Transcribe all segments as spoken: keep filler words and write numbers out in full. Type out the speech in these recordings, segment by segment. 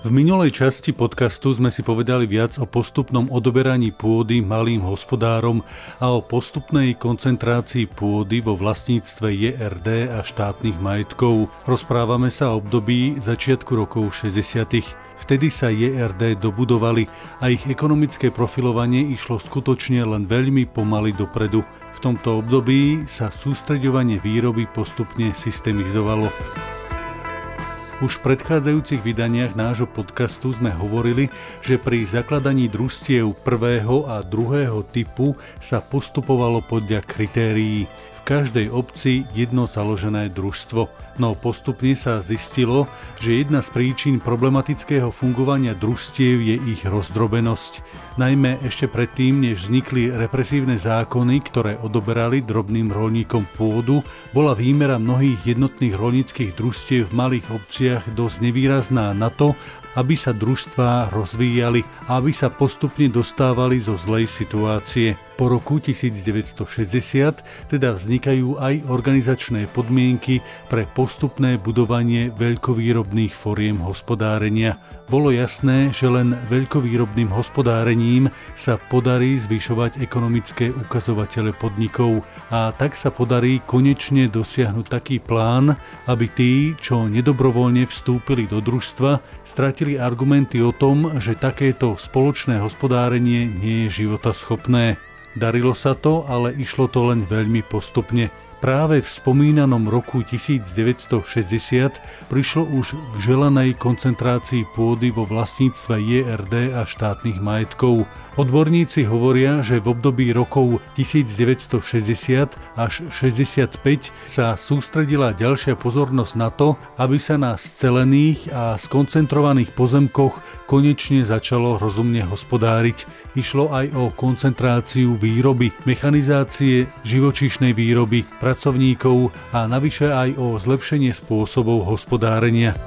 V minulej časti podcastu sme si povedali viac o postupnom odoberaní pôdy malým hospodárom a o postupnej koncentrácii pôdy vo vlastníctve J R D a štátnych majetkov. Rozprávame sa o období začiatku rokov šesťdesiatych. Vtedy sa J R D dobudovali a ich ekonomické profilovanie išlo skutočne len veľmi pomaly dopredu. V tomto období sa sústreďovanie výroby postupne systemizovalo. Už v predchádzajúcich vydaniach nášho podcastu sme hovorili, že pri zakladaní družstiev prvého a druhého typu sa postupovalo podľa kritérií. V každej obci jedno založené družstvo. No postupne sa zistilo, že jedna z príčin problematického fungovania družstiev je ich rozdrobenosť. Najmä ešte predtým, než vznikli represívne zákony, ktoré odoberali drobným rolníkom pôdu, bola výmera mnohých jednotných rolníckych družstiev v malých obciach dosť nevýrazná na to, aby sa družstvá rozvíjali a aby sa postupne dostávali zo zlej situácie. Po roku devätnásťstošesťdesiat teda vznikajú aj organizačné podmienky pre postupné budovanie veľkovýrobných foriem hospodárenia. Bolo jasné, že len veľkovýrobným hospodárením sa podarí zvyšovať ekonomické ukazovatele podnikov a tak sa podarí konečne dosiahnuť taký plán, aby tí, čo nedobrovoľne vstúpili do družstva, stratili argumenty o tom, že takéto spoločné hospodárenie nie je životaschopné. Darilo sa to, ale išlo to len veľmi postupne. Práve v spomínanom roku devätnásťstošesťdesiat prišlo už k želanej koncentrácii pôdy vo vlastníctve J R D a štátnych majetkov. Odborníci hovoria, že v období rokov devätnásťstošesťdesiat až šesťdesiatpäť sa sústredila ďalšia pozornosť na to, aby sa na scelených a skoncentrovaných pozemkoch konečne začalo rozumne hospodáriť. Išlo aj o koncentráciu výroby, mechanizácie živočíšnej výroby, pracovníkov a navyše aj o zlepšenie spôsobov hospodárenia.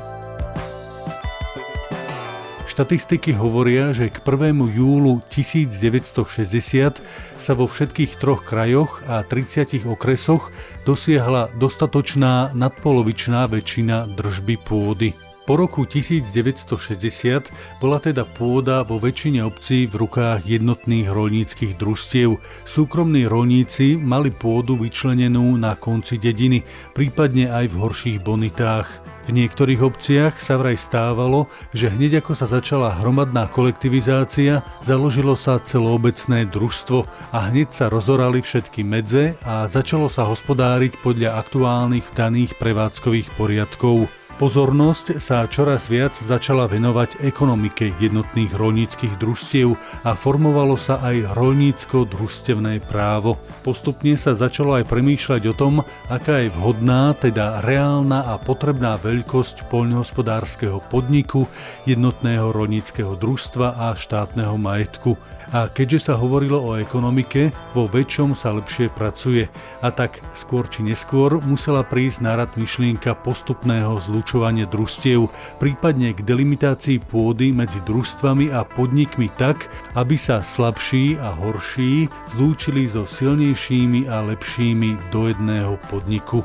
Štatistiky hovoria, že k prvému júlu tisícdeväťstošesťdesiat sa vo všetkých troch krajoch a tridsiatich okresoch dosiahla dostatočná nadpolovičná väčšina držby pôdy. Po roku devätnásťstošesťdesiat bola teda pôda vo väčšine obcí v rukách jednotných roľníckych družstiev. Súkromní roľníci mali pôdu vyčlenenú na konci dediny, prípadne aj v horších bonitách. V niektorých obciach sa vraj stávalo, že hneď ako sa začala hromadná kolektivizácia, založilo sa celoobecné družstvo a hneď sa rozorali všetky medze a začalo sa hospodáriť podľa aktuálnych daných prevádzkových poriadkov. Pozornosť sa čoraz viac začala venovať ekonomike jednotných roľníckych družstiev a formovalo sa aj roľnícko-družstevné právo. Postupne sa začalo aj premýšľať o tom, aká je vhodná, teda reálna a potrebná veľkosť poľnohospodárskeho podniku, jednotného roľníckeho družstva a štátneho majetku. A keďže sa hovorilo o ekonomike, vo väčšom sa lepšie pracuje. A tak skôr či neskôr musela prísť na rad myšlienka postupného zlučovania družstiev, prípadne k delimitácii pôdy medzi družstvami a podnikmi tak, aby sa slabší a horší zlúčili so silnejšími a lepšími do jedného podniku.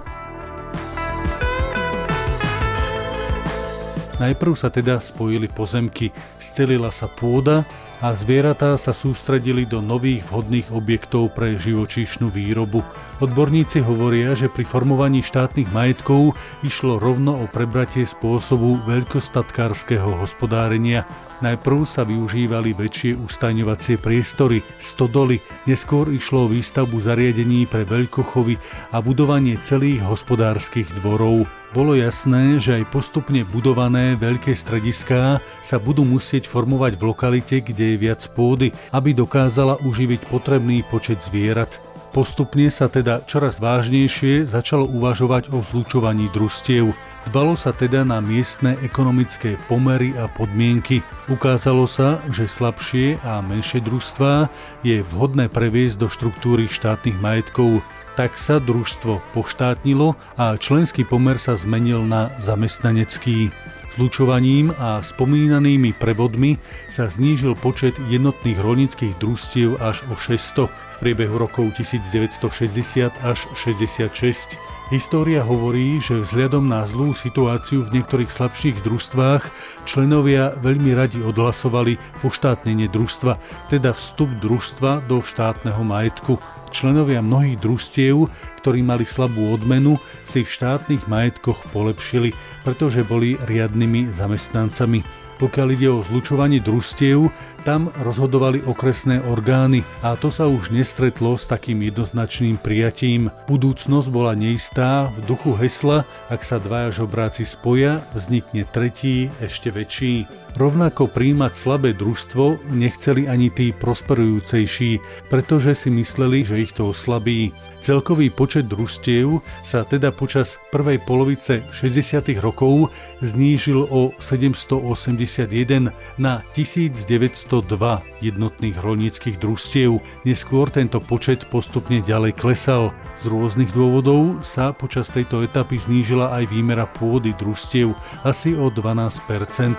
Najprv sa teda spojili pozemky, scelila sa pôda a zvieratá sa sústredili do nových vhodných objektov pre živočíšnu výrobu. Odborníci hovoria, že pri formovaní štátnych majetkov išlo rovno o prebratie spôsobu veľkostatkárskeho hospodárenia. Najprv sa využívali väčšie ustajňovacie priestory, stodoly, neskôr išlo o výstavbu zariadení pre veľkochovy a budovanie celých hospodárskych dvorov. Bolo jasné, že aj postupne budované veľké strediská sa budú musieť formovať v lokalite, kde je viac pôdy, aby dokázala uživiť potrebný počet zvierat. Postupne sa teda čoraz vážnejšie začalo uvažovať o zlučovaní družstiev. Dbalo sa teda na miestne ekonomické pomery a podmienky. Ukázalo sa, že slabšie a menšie družstvá je vhodné previesť do štruktúry štátnych majetkov. Tak sa družstvo poštátnilo a členský pomer sa zmenil na zamestnanecký. Zlučovaním a spomínanými prevodmi sa znížil počet jednotných roľníckych družstiev až o šesťsto v priebehu rokov devätnásťstošesťdesiat až šesťdesiatšesť. História hovorí, že vzhľadom na zlú situáciu v niektorých slabších družstvách členovia veľmi radi odhlasovali poštátnenie družstva, teda vstup družstva do štátneho majetku. Členovia mnohých družstiev, ktorí mali slabú odmenu, si v štátnych majetkoch polepšili, pretože boli riadnymi zamestnancami. Pokiaľ ide o zlučovanie družstiev, tam rozhodovali okresné orgány a to sa už nestretlo s takým jednoznačným prijatím. Budúcnosť bola neistá, v duchu hesla, ak sa dvaja žobráci spoja, vznikne tretí, ešte väčší. Rovnako prijímať slabé družstvo nechceli ani tí prosperujúcejší, pretože si mysleli, že ich to oslabí. Celkový počet družstiev sa teda počas prvej polovice šesťdesiatych rokov znížil o sedemsto osemdesiatjeden na tisícdeväťstodva jednotných rolníckych družstiev. Neskôr tento počet postupne ďalej klesal. Z rôznych dôvodov sa počas tejto etapy znížila aj výmera pôdy družstiev asi o dvanásť percent.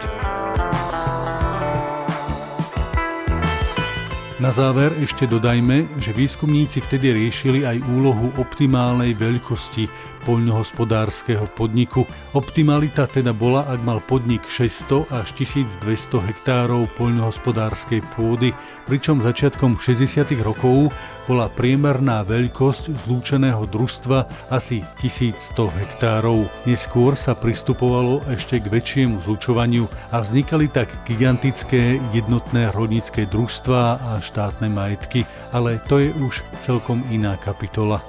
Na záver ešte dodajme, že výskumníci vtedy riešili aj úlohu optimálnej veľkosti poľnohospodárskeho podniku. Optimalita teda bola, ak mal podnik šesťsto až tisícdvesto hektárov poľnohospodárskej pôdy, pričom začiatkom šesťdesiatych rokov bola priemerná veľkosť zlúčeného družstva asi tisícsto hektárov. Neskôr sa pristupovalo ešte k väčšiemu zlučovaniu a vznikali tak gigantické jednotné rolnícke družstvá a štátne majetky, ale to je už celkom iná kapitola.